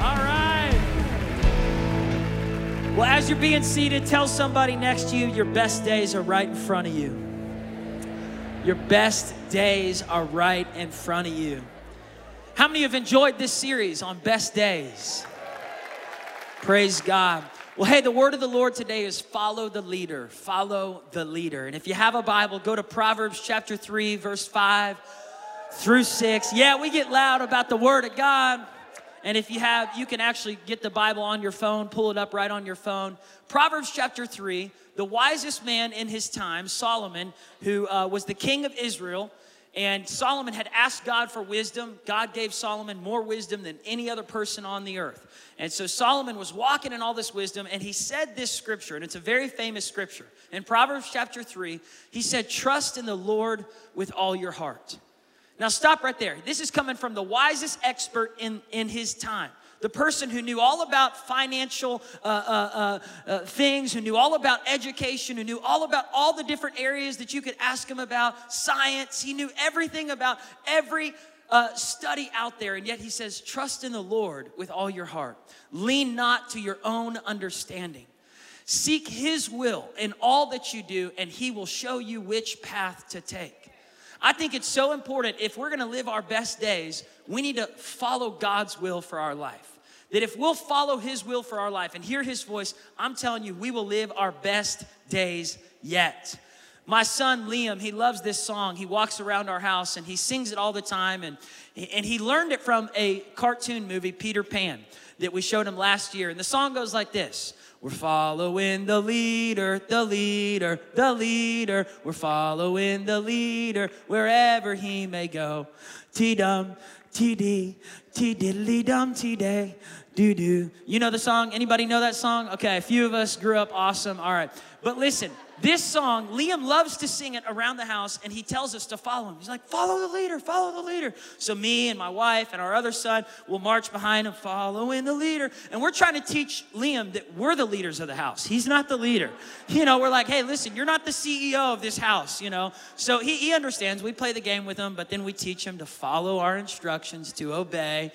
All right. Well, as you're being seated, tell somebody next to you your best days are right in front of you. Your best days are right in front of you. How many have enjoyed this series on best days? Praise God. Well, hey, the word of the Lord today is follow the leader. Follow the leader. And if you have a Bible, go to Proverbs chapter 3, verse 5 through 6. Yeah, we get loud about the word of God. And if you have, you can actually get the Bible on your phone, pull it up right on your phone. Proverbs chapter 3, the wisest man in his time, Solomon, who was the king of Israel. And Solomon had asked God for wisdom. God gave Solomon more wisdom than any other person on the earth. And so Solomon was walking in all this wisdom, and he said this scripture, and it's a very famous scripture. In Proverbs chapter 3, he said, "Trust in the Lord with all your heart." Now stop right there. This is coming from the wisest expert in his time. The person who knew all about financial things, who knew all about education, who knew all about all the different areas that you could ask him about, science. He knew everything about every study out there. And yet he says, trust in the Lord with all your heart. Lean not to your own understanding. Seek his will in all that you do, and he will show you which path to take. I think it's so important, if we're going to live our best days, we need to follow God's will for our life. That if we'll follow his will for our life and hear his voice, I'm telling you, we will live our best days yet. My son, Liam, he loves this song. He walks around our house and he sings it all the time. And he learned it from a cartoon movie, Peter Pan, that we showed him last year. And the song goes like this. We're following the leader, the leader, the leader. We're following the leader wherever he may go. T-dum, T-D, T-diddly-dum, T-day, doo-doo. You know the song? Anybody know that song? Okay, a few of us grew up awesome. All right. But listen, this song, Liam loves to sing it around the house, and he tells us to follow him. He's like, follow the leader, follow the leader. So me and my wife and our other son will march behind him, following the leader. And we're trying to teach Liam that we're the leaders of the house. He's not the leader. You know, we're like, hey, listen, you're not the CEO of this house, you know. So he understands. We play the game with him, but then we teach him to follow our instructions, to obey.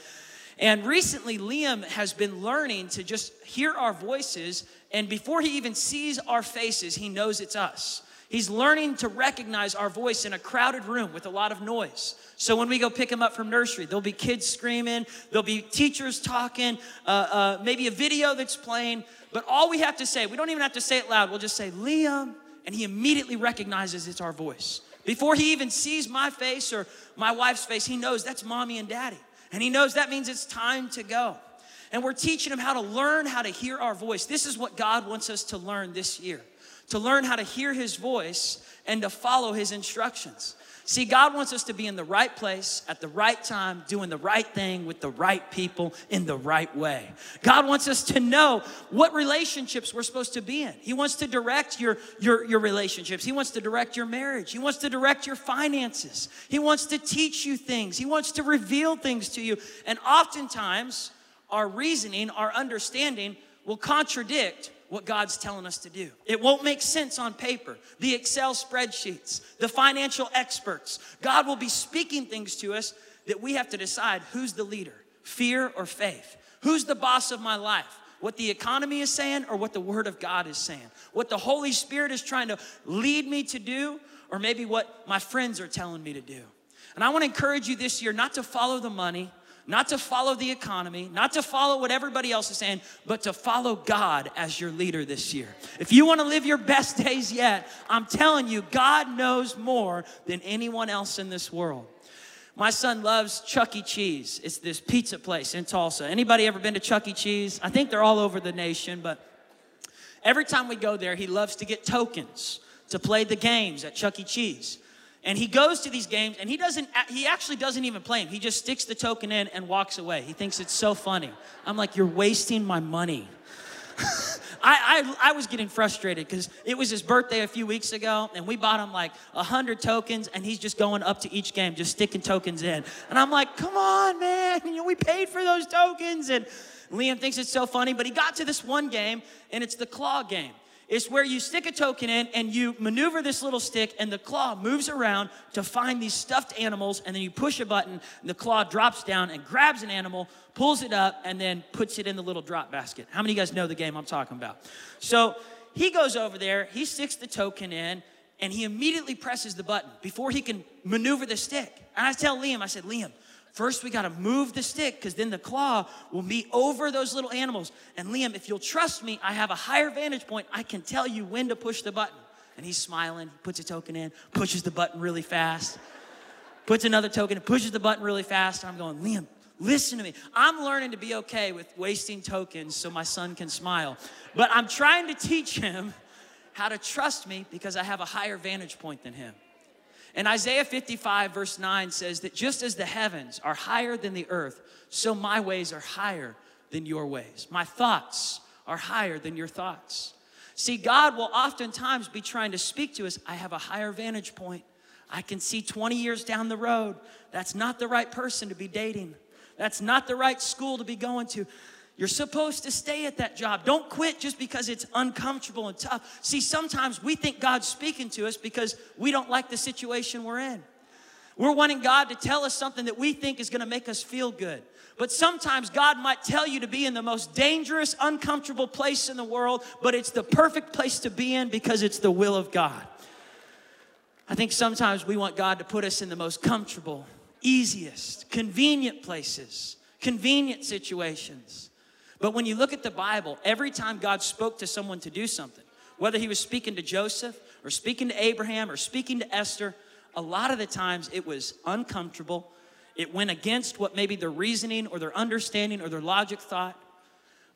And recently, Liam has been learning to just hear our voices, and before he even sees our faces, he knows it's us. He's learning to recognize our voice in a crowded room with a lot of noise. So when we go pick him up from nursery, there'll be kids screaming, there'll be teachers talking, maybe a video that's playing, but all we have to say, we don't even have to say it loud, we'll just say, Liam, and he immediately recognizes it's our voice. Before he even sees my face or my wife's face, he knows that's mommy and daddy. And he knows that means it's time to go. And we're teaching him how to learn how to hear our voice. This is what God wants us to learn this year. To learn how to hear his voice and to follow his instructions. See, God wants us to be in the right place at the right time, doing the right thing with the right people in the right way. God wants us to know what relationships we're supposed to be in. He wants to direct your relationships. He wants to direct your marriage. He wants to direct your finances. He wants to teach you things. He wants to reveal things to you. And oftentimes, our reasoning, our understanding will contradict what God's telling us to do. It won't make sense on paper. The Excel spreadsheets, the financial experts. God will be speaking things to us that we have to decide who's the leader, fear or faith? Who's the boss of my life? What the economy is saying or what the Word of God is saying? What the Holy Spirit is trying to lead me to do or maybe what my friends are telling me to do. And I want to encourage you this year not to follow the money, not to follow the economy, not to follow what everybody else is saying, but to follow God as your leader this year. If you want to live your best days yet, I'm telling you, God knows more than anyone else in this world. My son loves Chuck E. Cheese. It's this pizza place in Tulsa. Anybody ever been to Chuck E. Cheese? I think they're all over the nation, but every time we go there, he loves to get tokens to play the games at Chuck E. Cheese. And he goes to these games, and he actually doesn't even play them. He just sticks the token in and walks away. He thinks it's so funny. I'm like, you're wasting my money. I was getting frustrated because it was his birthday a few weeks ago, and we bought him like 100 tokens, and he's just going up to each game, just sticking tokens in. And I'm like, come on, man, you know, we paid for those tokens. And Liam thinks it's so funny, but he got to this one game, and it's the claw game. It's where you stick a token in, and you maneuver this little stick, and the claw moves around to find these stuffed animals, and then you push a button, and the claw drops down and grabs an animal, pulls it up, and then puts it in the little drop basket. How many of you guys know the game I'm talking about? So he goes over there, he sticks the token in, and he immediately presses the button before he can maneuver the stick. And I tell Liam, I said, Liam, first, we got to move the stick because then the claw will be over those little animals. And Liam, if you'll trust me, I have a higher vantage point. I can tell you when to push the button. And he's smiling, puts a token in, pushes the button really fast, puts another token and pushes the button really fast. And I'm going, Liam, listen to me. I'm learning to be okay with wasting tokens so my son can smile. But I'm trying to teach him how to trust me because I have a higher vantage point than him. And Isaiah 55 verse 9 says that just as the heavens are higher than the earth, so my ways are higher than your ways. My thoughts are higher than your thoughts. See, God will oftentimes be trying to speak to us. I have a higher vantage point. I can see 20 years down the road. That's not the right person to be dating. That's not the right school to be going to. You're supposed to stay at that job. Don't quit just because it's uncomfortable and tough. See, sometimes we think God's speaking to us because we don't like the situation we're in. We're wanting God to tell us something that we think is going to make us feel good. But sometimes God might tell you to be in the most dangerous, uncomfortable place in the world, but it's the perfect place to be in because it's the will of God. I think sometimes we want God to put us in the most comfortable, easiest, convenient places, convenient situations. But when you look at the Bible, every time God spoke to someone to do something, whether he was speaking to Joseph or speaking to Abraham or speaking to Esther, a lot of the times it was uncomfortable. It went against what maybe their reasoning or their understanding or their logic thought,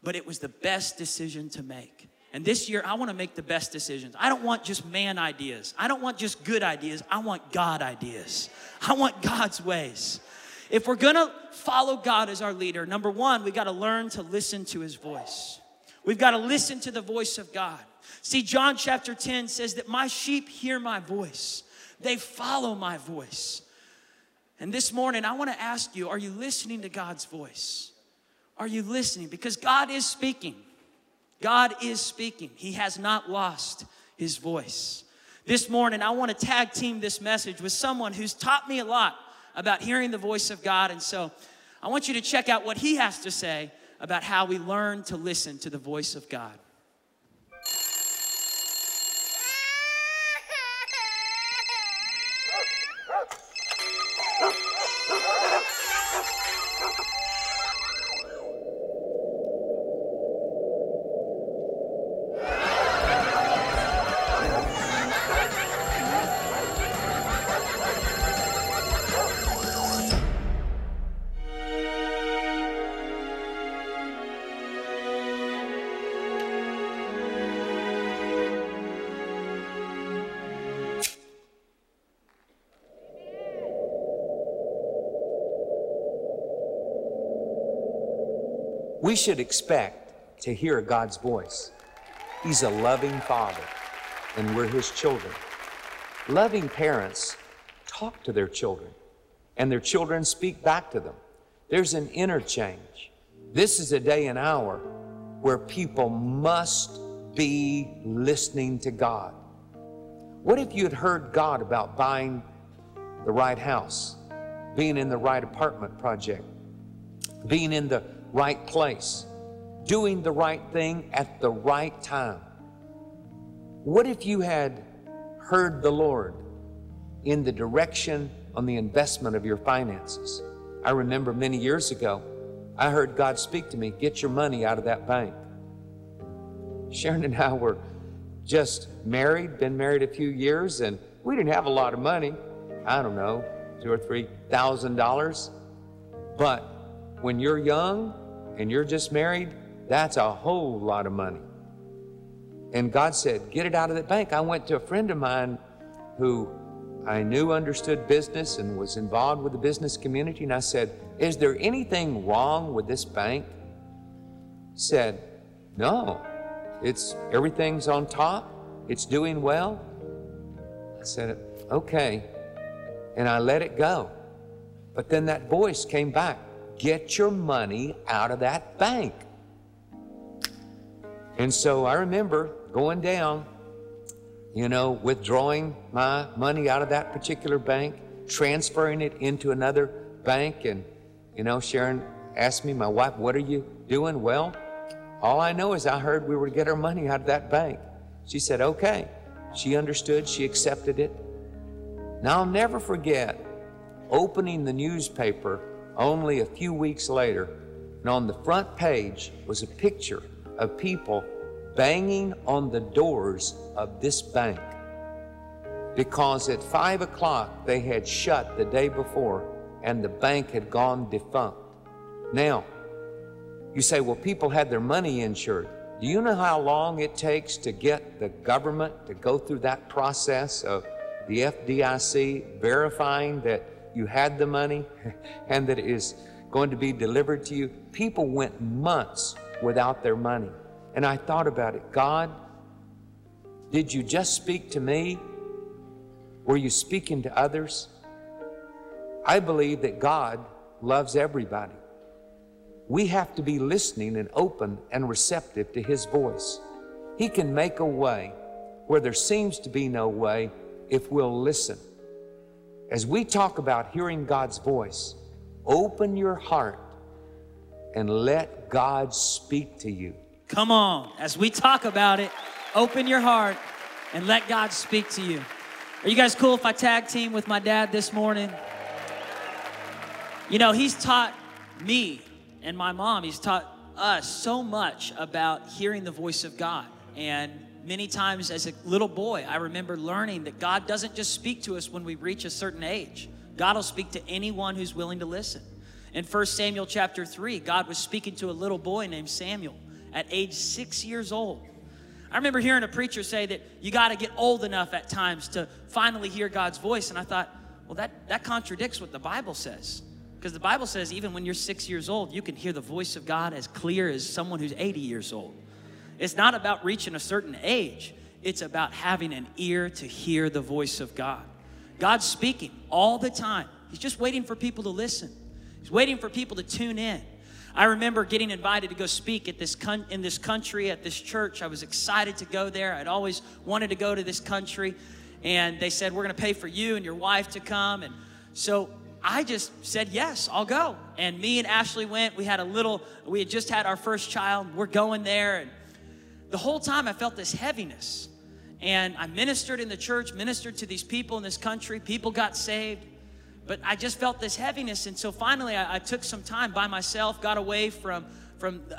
but it was the best decision to make. And this year, I want to make the best decisions. I don't want just man ideas. I don't want just good ideas. I want God ideas. I want God's ways. If we're going to follow God as our leader, number one, we got to learn to listen to his voice. We've got to listen to the voice of God. See, John chapter 10 says that my sheep hear my voice. They follow my voice. And this morning, I want to ask you, are you listening to God's voice? Are you listening? Because God is speaking. God is speaking. He has not lost his voice. This morning, I want to tag team this message with someone who's taught me a lot about hearing the voice of God. And so I want you to check out what he has to say about how we learn to listen to the voice of God. We should expect to hear God's voice. He's a loving Father, and we're his children. Loving parents talk to their children, and their children speak back to them. There's an interchange. This is a day and hour where people must be listening to God. What if you had heard God about buying the right house, being in the right apartment project, being in the right place, doing the right thing at the right time? What if you had heard the Lord in the direction on the investment of your finances? I remember many years ago, I heard God speak to me, get your money out of that bank. Sharon and I were just married, been married a few years, and we didn't have a lot of money. I don't know, $2,000 or $3,000. But when you're young and you're just married, that's a whole lot of money. And God said, get it out of the bank. I went to a friend of mine who I knew understood business and was involved with the business community. And I said, is there anything wrong with this bank? He said, no, It's everything's on top. It's doing well. I said, okay. And I let it go. But then that voice came back. Get your money out of that bank. And so I remember going down, you know, withdrawing my money out of that particular bank, transferring it into another bank. And, you know, Sharon asked me, my wife, what are you doing? Well, all I know is I heard we were to get our money out of that bank. She said, okay. She understood. She accepted it. Now, I'll never forget opening the newspaper only a few weeks later, and on the front page was a picture of people banging on the doors of this bank because at 5 o'clock they had shut the day before and the bank had gone defunct. Now, you say, well, people had their money insured. Do you know how long it takes to get the government to go through that process of the FDIC verifying that you had the money and that it is going to be delivered to you? People went months without their money. And I thought about it. God, did you just speak to me? Were you speaking to others? I believe that God loves everybody. We have to be listening and open and receptive to His voice. He can make a way where there seems to be no way if we'll listen. As we talk about hearing God's voice, open your heart and let God speak to you. Come on. As we talk about it, open your heart and let God speak to you. Are you guys cool if I tag team with my dad this morning? You know, he's taught me and my mom, he's taught us so much about hearing the voice of God. And many times as a little boy, I remember learning that God doesn't just speak to us when we reach a certain age. God will speak to anyone who's willing to listen. In 1 Samuel chapter 3, God was speaking to a little boy named Samuel at age 6 years old. I remember hearing a preacher say that you got to get old enough at times to finally hear God's voice. And I thought, well, that contradicts what the Bible says. Because the Bible says even when you're 6 years old, you can hear the voice of God as clear as someone who's 80 years old. It's not about reaching a certain age. It's about having an ear to hear the voice of God. God's speaking all the time. He's just waiting for people to listen. He's waiting for people to tune in. I remember getting invited to go speak at in this country, at this church. I was excited to go there. I'd always wanted to go to this country. And they said, we're going to pay for you and your wife to come. And so I just said, yes, I'll go. And me and Ashley went. We had just had our first child. We're going there. And the whole time I felt this heaviness. And I ministered in the church, ministered to these people in this country. People got saved. But I just felt this heaviness. And so finally I took some time by myself, got away from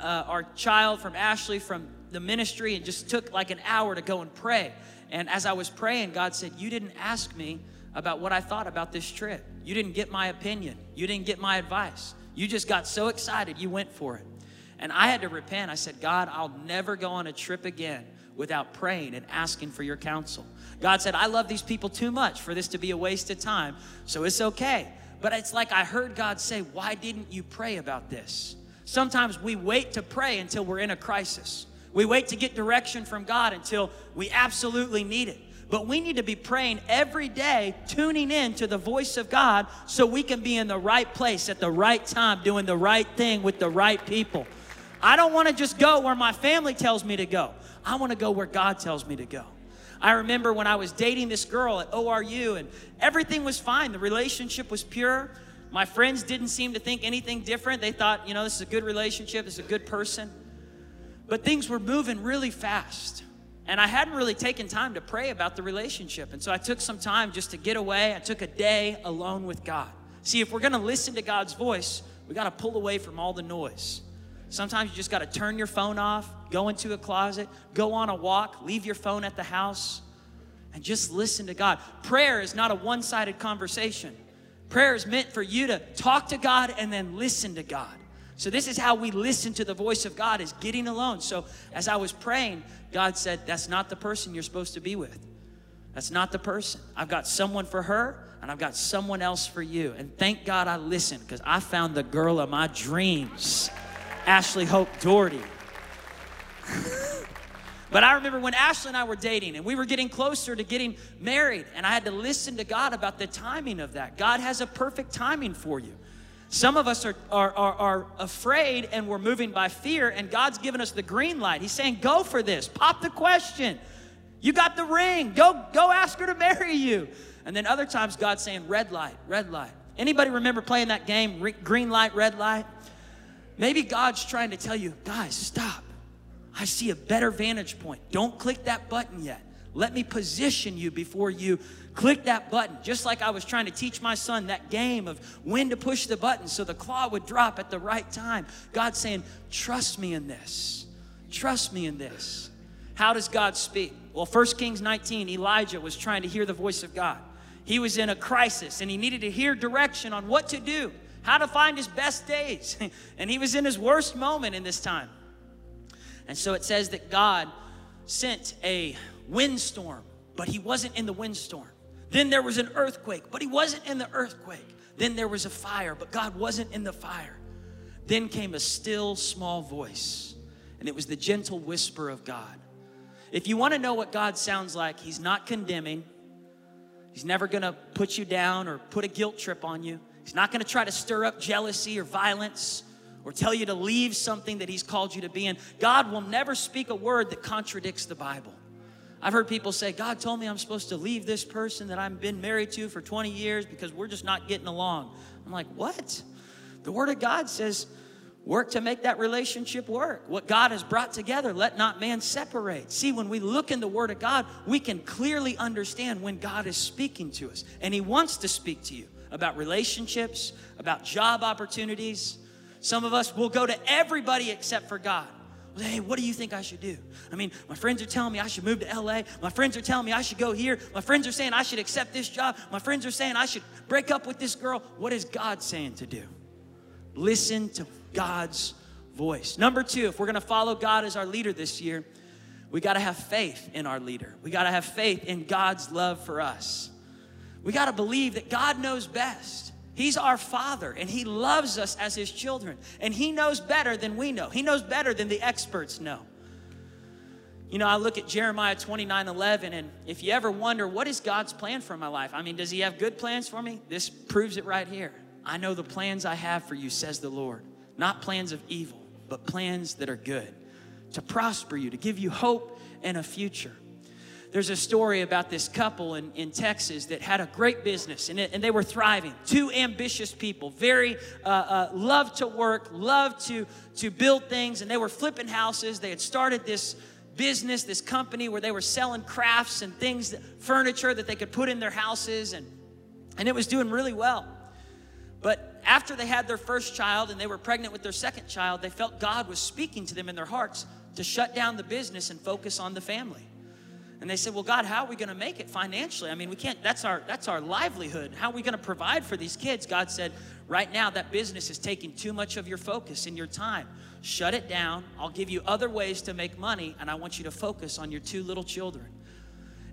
our child, from Ashley, from the ministry, and just took like an hour to go and pray. And as I was praying, God said, you didn't ask me about what I thought about this trip. You didn't get my opinion. You didn't get my advice. You just got so excited, you went for it. And I had to repent. I said, God, I'll never go on a trip again without praying and asking for your counsel. God said, I love these people too much for this to be a waste of time, so it's okay. But it's like I heard God say, why didn't you pray about this? Sometimes we wait to pray until we're in a crisis. We wait to get direction from God until we absolutely need it. But we need to be praying every day, tuning in to the voice of God so we can be in the right place at the right time, doing the right thing with the right people. I don't want to just go where my family tells me to go. I want to go where God tells me to go. I remember when I was dating this girl at ORU, and everything was fine. The relationship was pure. My friends didn't seem to think anything different. They thought, you know, this is a good relationship. This is a good person. But things were moving really fast. And I hadn't really taken time to pray about the relationship. And so I took some time just to get away. I took a day alone with God. See, if we're going to listen to God's voice, we got to pull away from all the noise. Sometimes you just got to turn your phone off, go into a closet, go on a walk, leave your phone at the house, and just listen to God. Prayer is not a one-sided conversation. Prayer is meant for you to talk to God and then listen to God. So this is how we listen to the voice of God, is getting alone. So as I was praying, God said, that's not the person you're supposed to be with. That's not the person. I've got someone for her, and I've got someone else for you. And thank God I listened, because I found the girl of my dreams, Ashley Hope Doherty. But I remember when Ashley and I were dating and we were getting closer to getting married, and I had to listen to God about the timing of that. God has a perfect timing for you. Some of us are afraid and we're moving by fear, and God's given us the green light. He's saying, go for this. Pop the question. You got the ring. Go ask her to marry you. And then other times God's saying, red light, red light. Anybody remember playing that game, green light, red light? Maybe God's trying to tell you, guys, stop. I see a better vantage point. Don't click that button yet. Let me position you before you click that button. Just like I was trying to teach my son that game of when to push the button so the claw would drop at the right time. God's saying, trust me in this. Trust me in this. How does God speak? Well, 1 Kings 19, Elijah was trying to hear the voice of God. He was in a crisis and he needed to hear direction on what to do, how to find his best days. And he was in his worst moment in this time. And so it says that God sent a windstorm, but he wasn't in the windstorm. Then there was an earthquake, but he wasn't in the earthquake. Then there was a fire, but God wasn't in the fire. Then came a still small voice, and it was the gentle whisper of God. If you want to know what God sounds like, he's not condemning. He's never going to put you down or put a guilt trip on you. He's not going to try to stir up jealousy or violence or tell you to leave something that he's called you to be in. God will never speak a word that contradicts the Bible. I've heard people say, God told me I'm supposed to leave this person that I've been married to for 20 years because we're just not getting along. I'm like, what? The Word of God says, work to make that relationship work. What God has brought together, let not man separate. See, when we look in the Word of God, we can clearly understand when God is speaking to us. And he wants to speak to you about relationships, about job opportunities. Some of us will go to everybody except for God. Hey, what do you think I should do? I mean, my friends are telling me I should move to LA. My friends are telling me I should go here. My friends are saying I should accept this job. My friends are saying I should break up with this girl. What is God saying to do? Listen to God's voice. Number two, if we're going to follow God as our leader this year, we got to have faith in our leader. We got to have faith in God's love for us. We got to believe that God knows best. He's our Father, and he loves us as his children, and he knows better than we know. He knows better than the experts know. You know, I look at Jeremiah 29:11, and if you ever wonder, what is God's plan for my life? I mean, does he have good plans for me? This proves it right here. I know the plans I have for you, says the Lord, not plans of evil, but plans that are good, to prosper you, to give you hope and a future. There's a story about this couple in Texas that had a great business, and they were thriving. Two ambitious people, very loved to work, loved to build things, and they were flipping houses. They had started this business, this company where they were selling crafts and things, furniture that they could put in their houses, and it was doing really well. But after they had their first child and they were pregnant with their second child, they felt God was speaking to them in their hearts to shut down the business and focus on the family. And they said, well, God, how are we going to make it financially? I mean, we can't, that's our livelihood. How are we going to provide for these kids? God said, right now, that business is taking too much of your focus and your time. Shut it down. I'll give you other ways to make money, and I want you to focus on your two little children.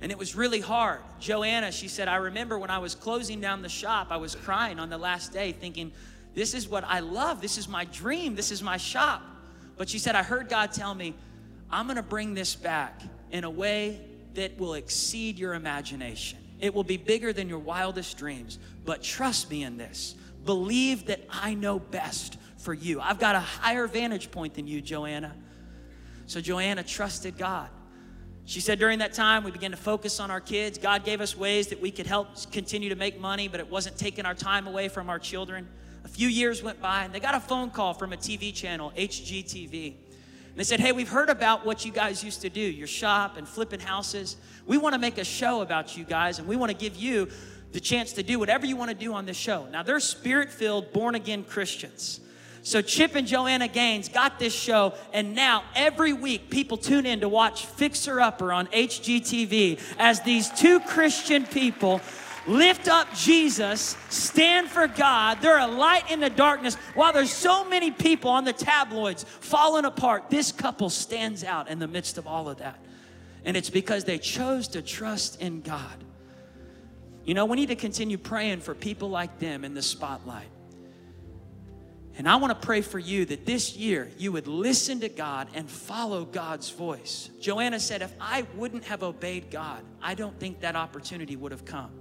And it was really hard. Joanna, she said, I remember when I was closing down the shop, I was crying on the last day thinking, this is what I love. This is my dream. This is my shop. But she said, I heard God tell me, I'm going to bring this back in a way that will exceed your imagination. It will be bigger than your wildest dreams, but trust me in this. Believe that I know best for you. I've got a higher vantage point than you, Joanna. So Joanna trusted God. She said during that time, we began to focus on our kids. God gave us ways that we could help continue to make money, but it wasn't taking our time away from our children. A few years went by, and they got a phone call from a TV channel, HGTV. They said, hey, we've heard about what you guys used to do, your shop and flipping houses. We want to make a show about you guys, and we want to give you the chance to do whatever you want to do on this show. Now, they're spirit-filled, born-again Christians. So Chip and Joanna Gaines got this show, and now every week people tune in to watch Fixer Upper on HGTV as these two Christian people lift up Jesus, stand for God. They're a light in the darkness. While there's so many people on the tabloids falling apart, this couple stands out in the midst of all of that. And it's because they chose to trust in God. You know, we need to continue praying for people like them in the spotlight. And I want to pray for you that this year you would listen to God and follow God's voice. Joanna said, if I wouldn't have obeyed God, I don't think that opportunity would have come.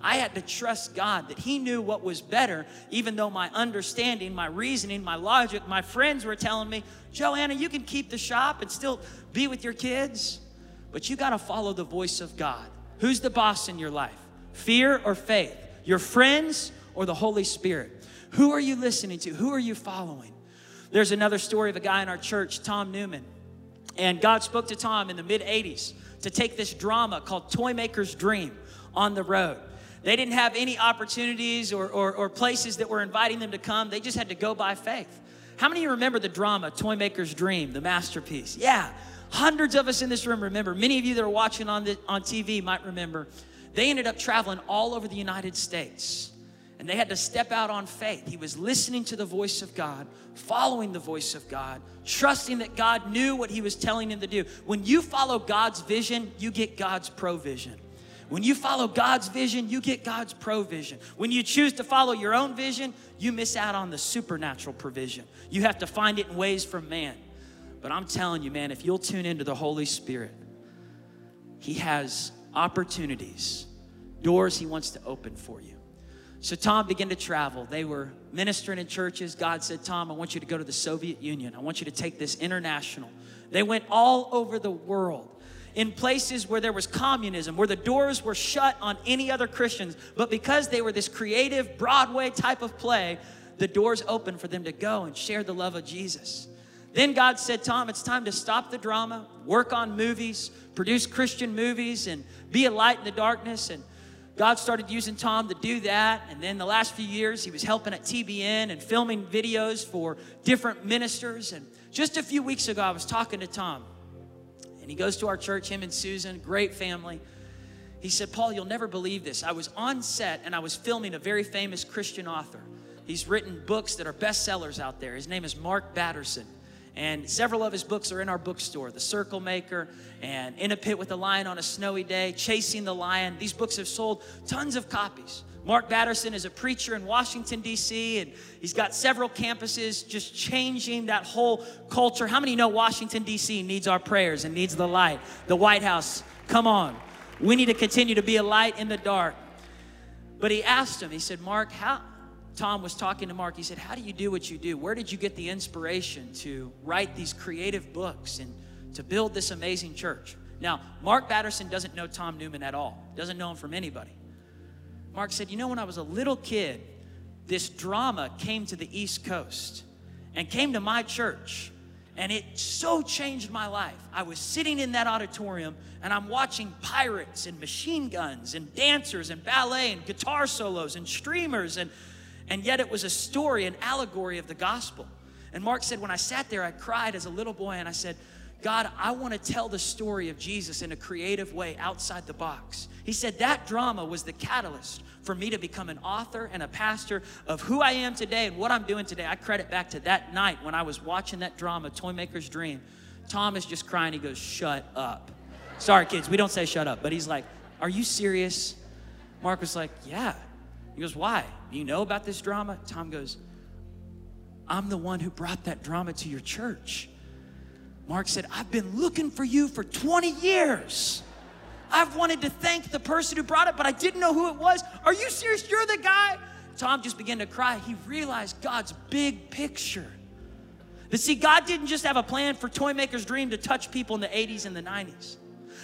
I had to trust God that he knew what was better, even though my understanding, my reasoning, my logic, my friends were telling me, Joanna, you can keep the shop and still be with your kids, but you got to follow the voice of God. Who's the boss in your life? Fear or faith? Your friends or the Holy Spirit? Who are you listening to? Who are you following? There's another story of a guy in our church, Tom Newman, and God spoke to Tom in the mid-'80s to take this drama called Toymaker's Dream on the road. They didn't have any opportunities or places that were inviting them to come. They just had to go by faith. How many of you remember the drama, Toymaker's Dream, the masterpiece? Yeah, hundreds of us in this room remember. Many of you that are watching on TV might remember. They ended up traveling all over the United States, and they had to step out on faith. He was listening to the voice of God, following the voice of God, trusting that God knew what he was telling him to do. When you follow God's vision, you get God's provision. When you follow God's vision, you get God's provision. When you choose to follow your own vision, you miss out on the supernatural provision. You have to find it in ways from man. But I'm telling you, man, if you'll tune into the Holy Spirit, he has opportunities, doors he wants to open for you. So Tom began to travel. They were ministering in churches. God said, Tom, I want you to go to the Soviet Union. I want you to take this international. They went all over the world, in places where there was communism, where the doors were shut on any other Christians. But because they were this creative Broadway type of play, the doors opened for them to go and share the love of Jesus. Then God said, Tom, it's time to stop the drama, work on movies, produce Christian movies, and be a light in the darkness. And God started using Tom to do that. And then the last few years, he was helping at TBN and filming videos for different ministers. And just a few weeks ago, I was talking to Tom. And he goes to our church, him and Susan, great family. He said, Paul, you'll never believe this. I was on set and I was filming a very famous Christian author. He's written books that are bestsellers out there. His name is Mark Batterson. And several of his books are in our bookstore, The Circle Maker and In a Pit with a Lion on a Snowy Day, Chasing the Lion. These books have sold tons of copies. Mark Batterson is a preacher in Washington, DC, and he's got several campuses just changing that whole culture. How many know Washington, DC needs our prayers and needs the light? The White House, come on. We need to continue to be a light in the dark. But he asked him, he said, Mark, how? Tom was talking to Mark. He said, how do you do what you do? Where did you get the inspiration to write these creative books and to build this amazing church? Now, Mark Batterson doesn't know Tom Newman at all. Doesn't know him from anybody. Mark said, you know, when I was a little kid, this drama came to the East Coast and came to my church, and it so changed my life. I was sitting in that auditorium, and I'm watching pirates and machine guns and dancers and ballet and guitar solos and streamers, and yet it was a story, an allegory of the gospel. And Mark said, when I sat there, I cried as a little boy, and I said, God, I want to tell the story of Jesus in a creative way outside the box. He said that drama was the catalyst for me to become an author and a pastor of who I am today and what I'm doing today. I credit back to that night when I was watching that drama, Toymaker's Dream. Tom is just crying. He goes, shut up. Sorry, kids, we don't say shut up. But he's like, are you serious? Mark was like, yeah. He goes, why? Do you know about this drama? Tom goes, I'm the one who brought that drama to your church. Mark said, I've been looking for you for 20 years. I've wanted to thank the person who brought it, but I didn't know who it was. Are you serious? You're the guy? Tom just began to cry. He realized God's big picture. But see, God didn't just have a plan for Toymaker's Dream to touch people in the 80s and the 90s.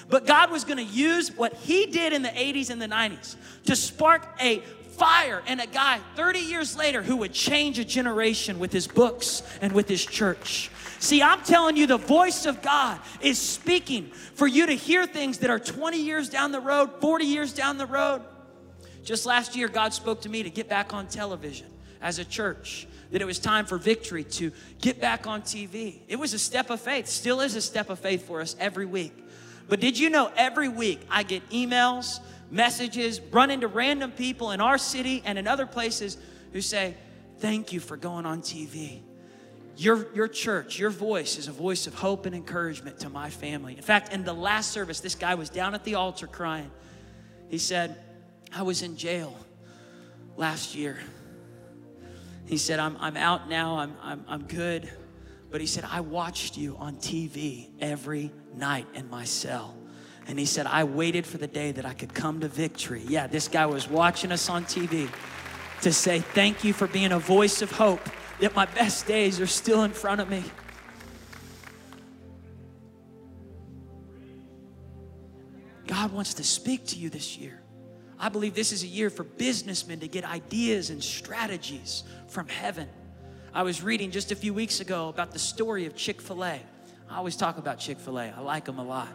But God was going to use what he did in the 80s and the 90s to spark a fire and a guy 30 years later who would change a generation with his books and with his church. See, I'm telling you, the voice of God is speaking for you to hear things that are 20 years down the road, 40 years down the road. Just last year, God spoke to me to get back on television as a church, that it was time for Victory to get back on TV. It was a step of faith, still is a step of faith for us every week. But did you know every week I get emails, messages, run into random people in our city and in other places who say, thank you for going on TV. Your church, your voice is a voice of hope and encouragement to my family. In fact, in the last service, this guy was down at the altar crying. He said, I was in jail last year. He said, I'm out now, I'm good. But he said, I watched you on TV every night in my cell. And he said, I waited for the day that I could come to Victory. Yeah, this guy was watching us on TV to say, thank you for being a voice of hope that my best days are still in front of me. God wants to speak to you this year. I believe this is a year for businessmen to get ideas and strategies from heaven. I was reading just a few weeks ago about the story of Chick-fil-A. I always talk about Chick-fil-A. I like them a lot.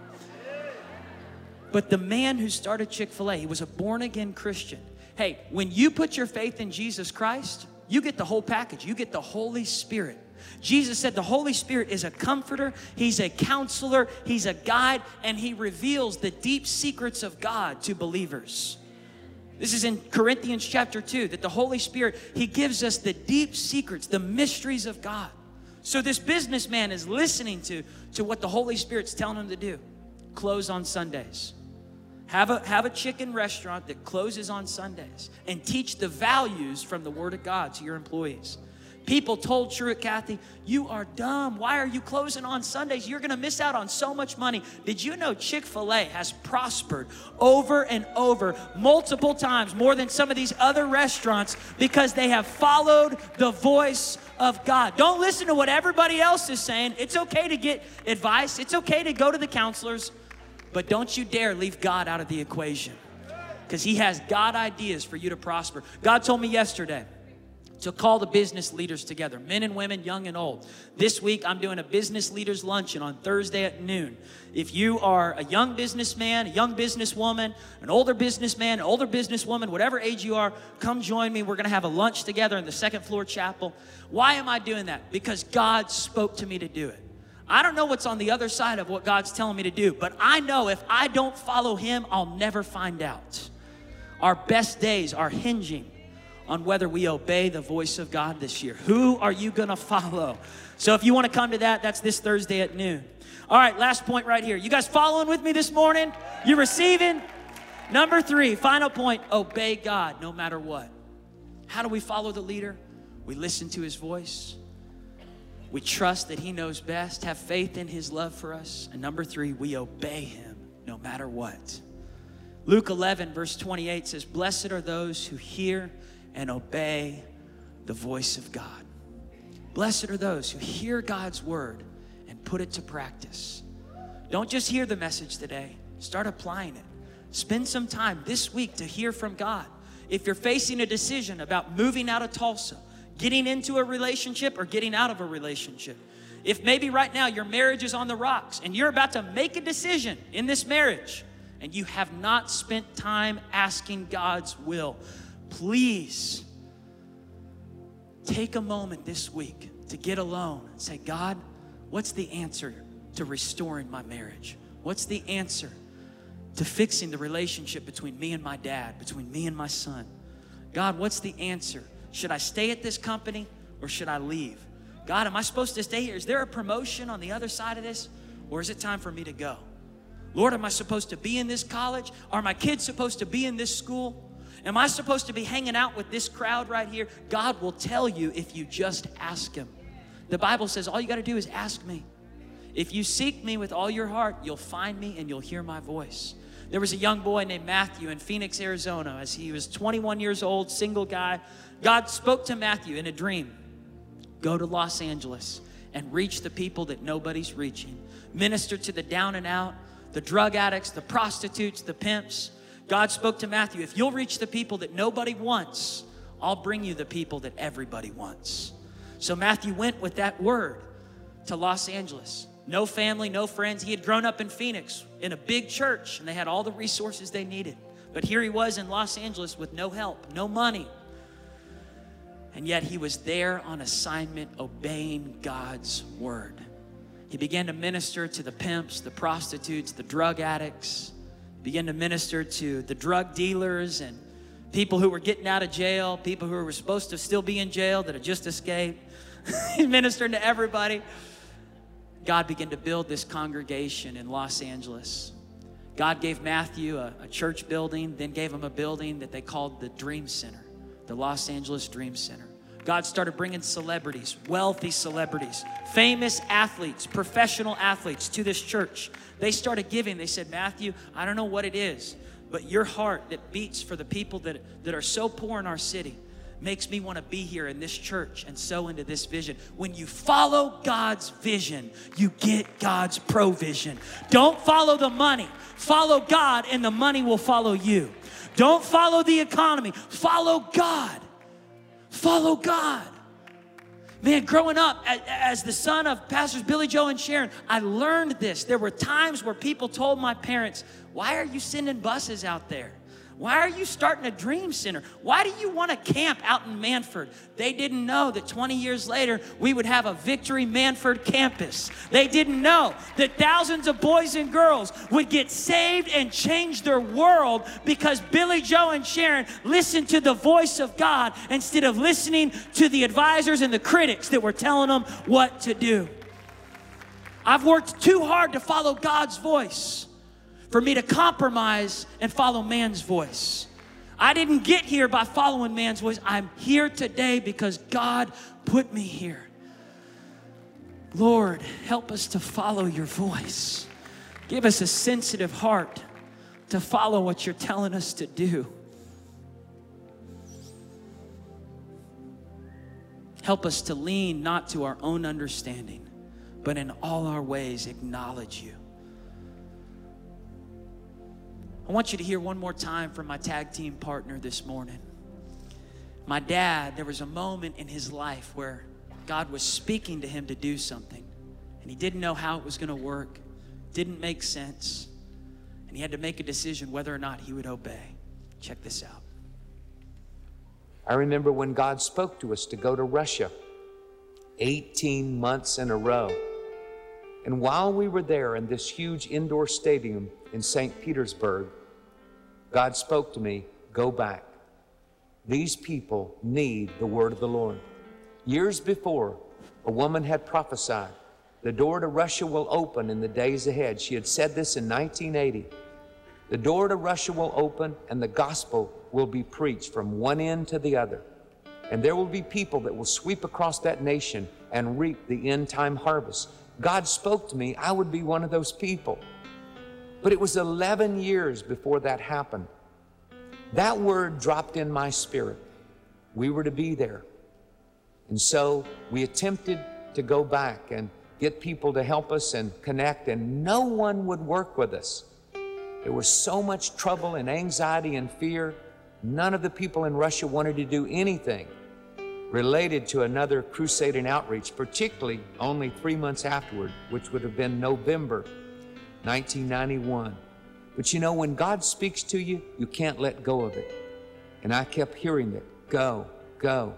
But the man who started Chick-fil-A, he was a born-again Christian. Hey, when you put your faith in Jesus Christ, you get the whole package. You get the Holy Spirit. Jesus said the Holy Spirit is a comforter, he's a counselor, he's a guide, and he reveals the deep secrets of God to believers. This is in Corinthians chapter 2, that the Holy Spirit, he gives us the deep secrets, the mysteries of God. So this businessman is listening to what the Holy Spirit's telling him to do. Close on Sundays. Have a chicken restaurant that closes on Sundays and teach the values from the Word of God to your employees. People told Truett Cathy, you are dumb. Why are you closing on Sundays? You're going to miss out on so much money. Did you know Chick-fil-A has prospered over and over multiple times more than some of these other restaurants because they have followed the voice of God? Don't listen to what everybody else is saying. It's okay to get advice. It's okay to go to the counselors. But don't you dare leave God out of the equation because he has God ideas for you to prosper. God told me yesterday to call the business leaders together, men and women, young and old. This week, I'm doing a business leaders luncheon on Thursday at noon. If you are a young businessman, a young businesswoman, an older businessman, an older businesswoman, whatever age you are, come join me. We're going to have a lunch together in the second floor chapel. Why am I doing that? Because God spoke to me to do it. I don't know what's on the other side of what God's telling me to do, but I know if I don't follow him, I'll never find out. Our best days are hinging on whether we obey the voice of God this year. Who are you gonna follow? So if you wanna come to that, that's this Thursday at noon. All right, last point right here. You guys following with me this morning? You receiving? Number three, final point, obey God no matter what. How do we follow the leader? We listen to his voice. We trust that he knows best, have faith in his love for us. And number three, we obey him no matter what. Luke 11, verse 28 says, blessed are those who hear and obey the voice of God. Blessed are those who hear God's word and put it to practice. Don't just hear the message today, start applying it. Spend some time this week to hear from God. If you're facing a decision about moving out of Tulsa, getting into a relationship or getting out of a relationship, if maybe right now your marriage is on the rocks and you're about to make a decision in this marriage and you have not spent time asking God's will, please take a moment this week to get alone and say, God, what's the answer to restoring my marriage? What's the answer to fixing the relationship between me and my dad, between me and my son? God, what's the answer? Should I stay at this company or should I leave? God, am I supposed to stay here? Is there a promotion on the other side of this? Or is it time for me to go? Lord, am I supposed to be in this college? Are my kids supposed to be in this school? Am I supposed to be hanging out with this crowd right here? God will tell you if you just ask him. The Bible says all you got to do is ask me. If you seek me with all your heart, you'll find me and you'll hear my voice. There was a young boy named Matthew in Phoenix, Arizona. As he was 21 years old, single guy, God spoke to Matthew in a dream. Go to Los Angeles and reach the people that nobody's reaching. Minister to the down and out, the drug addicts, the prostitutes, the pimps. God spoke to Matthew, if you'll reach the people that nobody wants, I'll bring you the people that everybody wants. So Matthew went with that word to Los Angeles. No family, no friends. He had grown up in Phoenix in a big church, and they had all the resources they needed. But here he was in Los Angeles with no help, no money. And yet he was there on assignment, obeying God's word. He began to minister to the pimps, the prostitutes, the drug addicts. Began to minister to the drug dealers and people who were getting out of jail, people who were supposed to still be in jail that had just escaped. He ministered to everybody. God began to build this congregation in Los Angeles. God gave Matthew a church building, then gave him a building that they called the Dream Center, the Los Angeles Dream Center. God started bringing celebrities, wealthy celebrities, famous athletes, professional athletes to this church. They started giving. They said, Matthew, I don't know what it is, but your heart that beats for the people that are so poor in our city makes me want to be here in this church and sow into this vision. When you follow God's vision, you get God's provision. Don't follow the money. Follow God and the money will follow you. Don't follow the economy. Follow God. Follow God. Man, growing up as the son of Pastors Billy Joe and Sharon, I learned this. There were times where people told my parents, why are you sending buses out there? Why are you starting a dream center? Why do you want to camp out in Manford? They didn't know that 20 years later, we would have a Victory Manford campus. They didn't know that thousands of boys and girls would get saved and change their world because Billy Joe and Sharon listened to the voice of God instead of listening to the advisors and the critics that were telling them what to do. I've worked too hard to follow God's voice for me to compromise and follow man's voice. I didn't get here by following man's voice. I'm here today because God put me here. Lord, help us to follow your voice. Give us a sensitive heart to follow what you're telling us to do. Help us to lean not to our own understanding, but in all our ways acknowledge you. I want you to hear one more time from my tag team partner this morning. My dad, there was a moment in his life where God was speaking to him to do something, and he didn't know how it was going to work, didn't make sense, and he had to make a decision whether or not he would obey. Check this out. I remember when God spoke to us to go to Russia 18 months in a row. And while we were there in this huge indoor stadium in St. Petersburg, God spoke to me, go back. These people need the word of the Lord. Years before, a woman had prophesied, the door to Russia will open in the days ahead. She had said this in 1980. The door to Russia will open and the gospel will be preached from one end to the other. And there will be people that will sweep across that nation and reap the end time harvest. God spoke to me, I would be one of those people. But it was 11 years before that happened. That word dropped in my spirit. We were to be there. And so we attempted to go back and get people to help us and connect, and no one would work with us. There was so much trouble and anxiety and fear. None of the people in Russia wanted to do anything related to another crusade and outreach, particularly only 3 months afterward, which would have been November 1991. But you know, when God speaks to you, you can't let go of it. And I kept hearing it, go, go.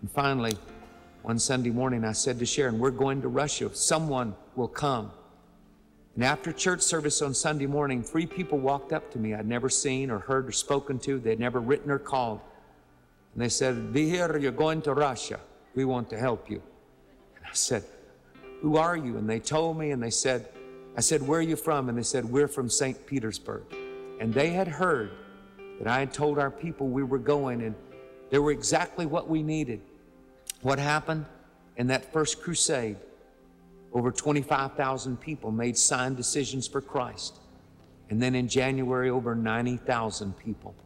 And finally, one Sunday morning, I said to Sharon, we're going to Russia. Someone will come. And after church service on Sunday morning, three people walked up to me I'd never seen or heard or spoken to. They'd never written or called. And they said, be here, you're going to Russia. We want to help you. And I said, who are you? And they told me, and they said, I said, where are you from? And they said, we're from St. Petersburg. And they had heard that I had told our people we were going, and they were exactly what we needed. What happened in that first crusade? Over 25,000 people made signed decisions for Christ. And then in January, over 90,000 people.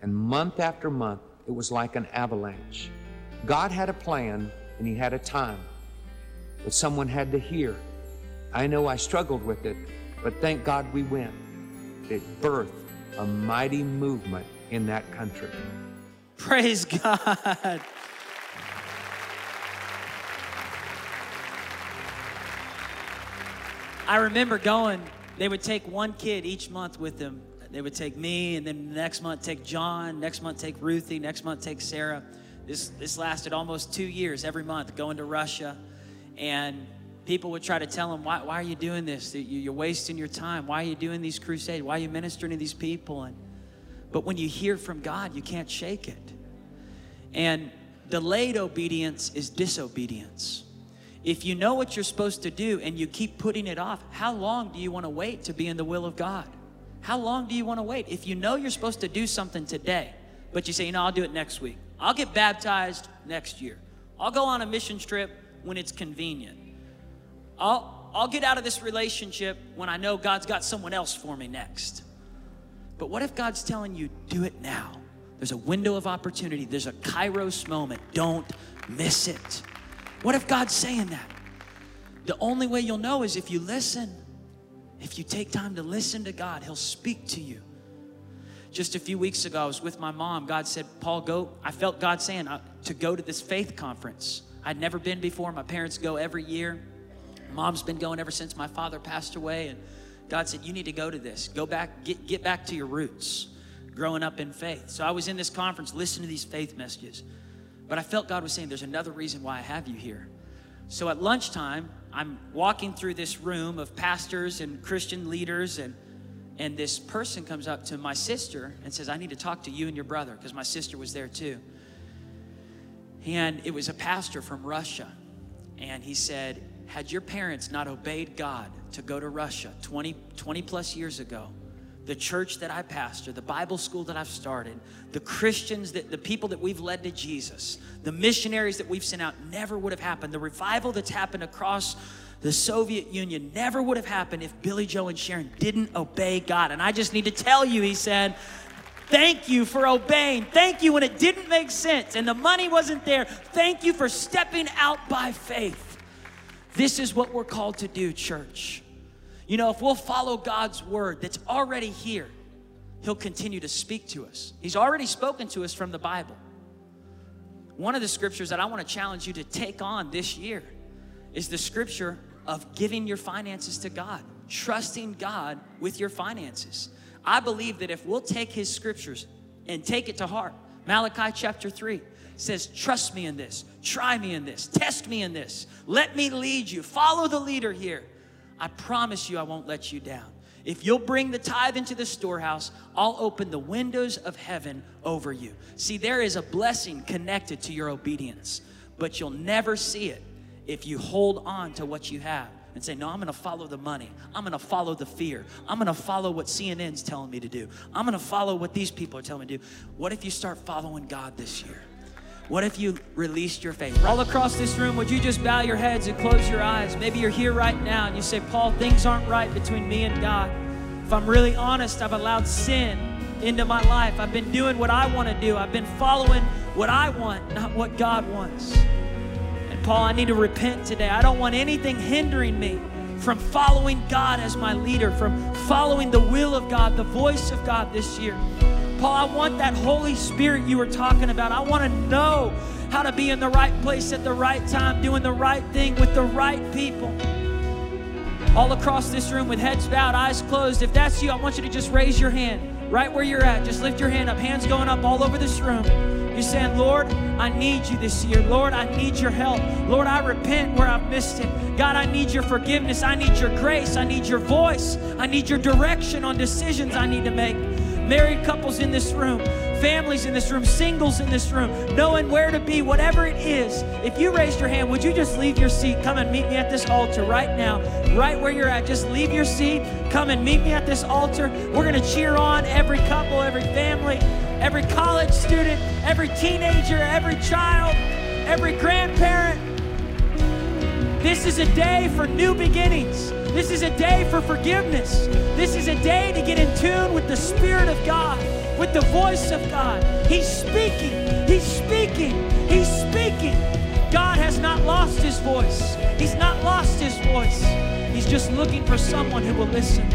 And month after month, it was like an avalanche. God had a plan and he had a time, but someone had to hear. I know I struggled with it, but thank God we went. It birthed a mighty movement in that country. Praise God. I remember going, they would take one kid each month with them. They would take me, and then next month take John, next month take Ruthie, next month take Sarah. This lasted almost 2 years, every month going to Russia. And people would try to tell them, why are you doing this? You're wasting your time. Why are you doing these crusades? Why are you ministering to these people? But when you hear from God, you can't shake it. And delayed obedience is disobedience. If you know what you're supposed to do and you keep putting it off, how long do you want to wait to be in the will of God? How long do you want to wait? If you know you're supposed to do something today, but you say, you know, I'll do it next week. I'll get baptized next year. I'll go on a mission trip when it's convenient. I'll get out of this relationship when I know God's got someone else for me next. But what if God's telling you, do it now? There's a window of opportunity. There's a Kairos moment. Don't miss it. What if God's saying that? The only way you'll know is if you listen. If you take time to listen to God, He'll speak to you. Just a few weeks ago, I was with my mom. God said, Paul, go. I felt God saying to go to this faith conference. I'd never been before. My parents go every year. Mom's been going ever since my father passed away. And God said, you need to go to this. Go back, get back to your roots, growing up in faith. So I was in this conference listening to these faith messages. But I felt God was saying, there's another reason why I have you here. So at lunchtime, I'm walking through this room of pastors and Christian leaders, and this person comes up to my sister and says, I need to talk to you and your brother, because my sister was there too. And it was a pastor from Russia. And he said, had your parents not obeyed God to go to Russia 20 plus years ago, the church that I pastor, the Bible school that I've started, the Christians, the people that we've led to Jesus, the missionaries that we've sent out never would have happened. The revival that's happened across the Soviet Union never would have happened if Billy Joe and Sharon didn't obey God. And I just need to tell you, he said, thank you for obeying. Thank you when it didn't make sense and the money wasn't there. Thank you for stepping out by faith. This is what we're called to do, church. You know, if we'll follow God's word that's already here, He'll continue to speak to us. He's already spoken to us from the Bible. One of the scriptures that I want to challenge you to take on this year is the scripture of giving your finances to God, trusting God with your finances. I believe that if we'll take His scriptures and take it to heart, Malachi chapter 3 says, trust me in this, try me in this, test me in this, let me lead you, follow the leader here. I promise you I won't let you down. If you'll bring the tithe into the storehouse, I'll open the windows of heaven over you. See, there is a blessing connected to your obedience, but you'll never see it if you hold on to what you have and say, no, I'm gonna follow the money. I'm gonna follow the fear. I'm gonna follow what CNN's telling me to do. I'm gonna follow what these people are telling me to do. What if you start following God this year? What if you released your faith? All across this room, would you just bow your heads and close your eyes? Maybe you're here right now and you say, Paul, things aren't right between me and God. If I'm really honest, I've allowed sin into my life. I've been doing what I want to do. I've been following what I want, not what God wants. And Paul, I need to repent today. I don't want anything hindering me from following God as my leader, from following the will of God, the voice of God this year. Paul, I want that Holy Spirit you were talking about. I want to know how to be in the right place at the right time, doing the right thing with the right people. All across this room with heads bowed, eyes closed. If that's you, I want you to just raise your hand right where you're at. Just lift your hand up. Hands going up all over this room. You're saying, Lord, I need you this year. Lord, I need your help. Lord, I repent where I've missed it. God, I need your forgiveness. I need your grace. I need your voice. I need your direction on decisions I need to make. Married couples in this room, families in this room, singles in this room, knowing where to be, whatever it is. If you raised your hand, would you just leave your seat? Come and meet me at this altar right now, right where you're at. Just leave your seat. Come and meet me at this altar. We're going to cheer on every couple, every family, every college student, every teenager, every child, every grandparent. This is a day for new beginnings. This is a day for forgiveness. This is a day to get in tune with the Spirit of God, with the voice of God. He's speaking, He's speaking, He's speaking. God has not lost His voice. He's not lost His voice. He's just looking for someone who will listen.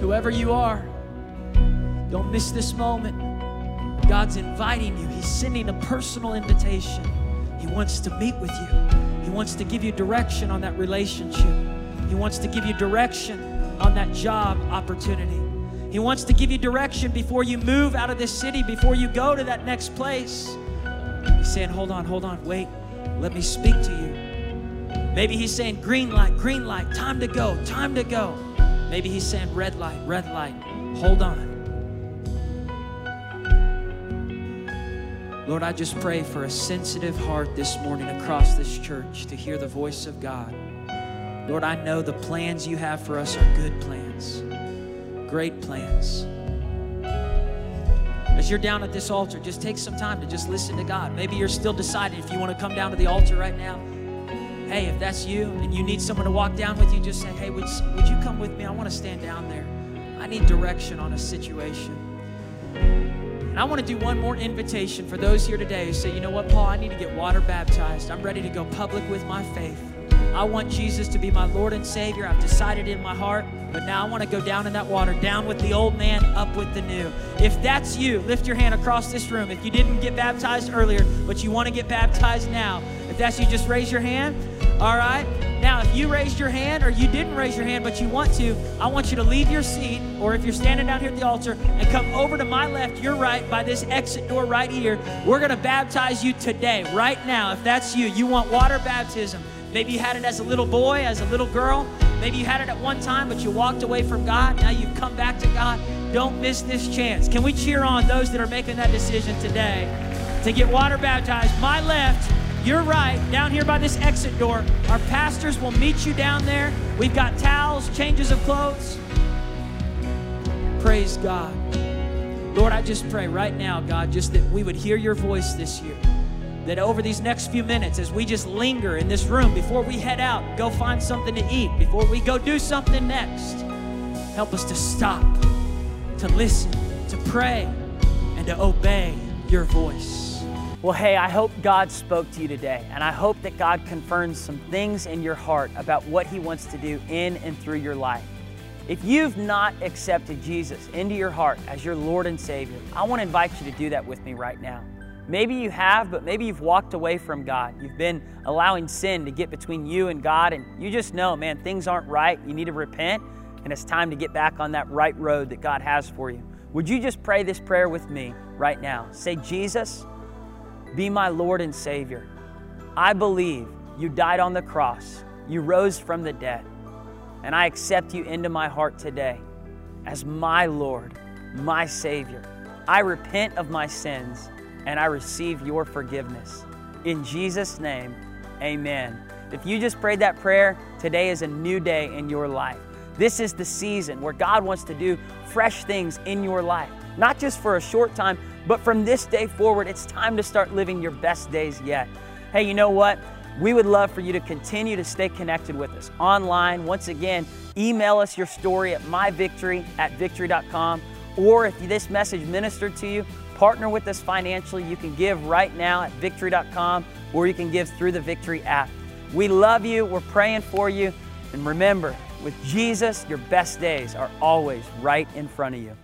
Whoever you are, don't miss this moment. God's inviting you. He's sending a personal invitation. He wants to meet with you. He wants to give you direction on that relationship. He wants to give you direction on that job opportunity. He wants to give you direction before you move out of this city, before you go to that next place. He's saying, hold on, wait, let me speak to you. Maybe He's saying, green light, time to go, time to go. Maybe He's saying, red light, hold on. Lord, I just pray for a sensitive heart this morning across this church to hear the voice of God. Lord, I know the plans you have for us are good plans, great plans. as you're down at this altar, just take some time to just listen to God. Maybe you're still deciding if you want to come down to the altar right now. Hey, if that's you and you need someone to walk down with you, just say, hey, would you come with me? I want to stand down there. I need direction on a situation. And I want to do one more invitation for those here today who say, you know what, Paul, I need to get water baptized. I'm ready to go public with my faith. I want Jesus to be my Lord and Savior. I've decided in my heart, but now I want to go down in that water, down with the old man, up with the new. If that's you, lift your hand across this room. If you didn't get baptized earlier, but you want to get baptized now, if that's you, just raise your hand. All right. Now, if you raised your hand or you didn't raise your hand, but you want to, I want you to leave your seat, or if you're standing down here at the altar, and come over to my left, your right, by this exit door right here. We're going to baptize you today, right now. If that's you, you want water baptism. Maybe you had it as a little boy, as a little girl. Maybe you had it at one time, but you walked away from God. Now you've come back to God. Don't miss this chance. Can we cheer on those that are making that decision today to get water baptized? My left, your right, down here by this exit door. Our pastors will meet you down there. We've got towels, changes of clothes. Praise God. Lord, I just pray right now, God, just that we would hear your voice this year. That over these next few minutes, as we just linger in this room, before we head out, go find something to eat, before we go do something next, help us to stop, to listen, to pray, and to obey your voice. Well, hey, I hope God spoke to you today, and I hope that God confirms some things in your heart about what he wants to do in and through your life. If you've not accepted Jesus into your heart as your Lord and Savior, I want to invite you to do that with me right now. Maybe you have, but maybe you've walked away from God. You've been allowing sin to get between you and God, and you just know, man, things aren't right. You need to repent, and it's time to get back on that right road that God has for you. Would you just pray this prayer with me right now? Say, Jesus, be my Lord and Savior. I believe you died on the cross. You rose from the dead, and I accept you into my heart today as my Lord, my Savior. I repent of my sins, and I receive your forgiveness. In Jesus' name, amen. If you just prayed that prayer, today is a new day in your life. This is the season where God wants to do fresh things in your life, not just for a short time, but from this day forward, it's time to start living your best days yet. Hey, you know what? We would love for you to continue to stay connected with us online. Once again, email us your story at myvictory@victory.com, or if this message ministered to you, partner with us financially. You can give right now at victory.com, or you can give through the Victory app. We love you. We're praying for you. And remember, with Jesus, your best days are always right in front of you.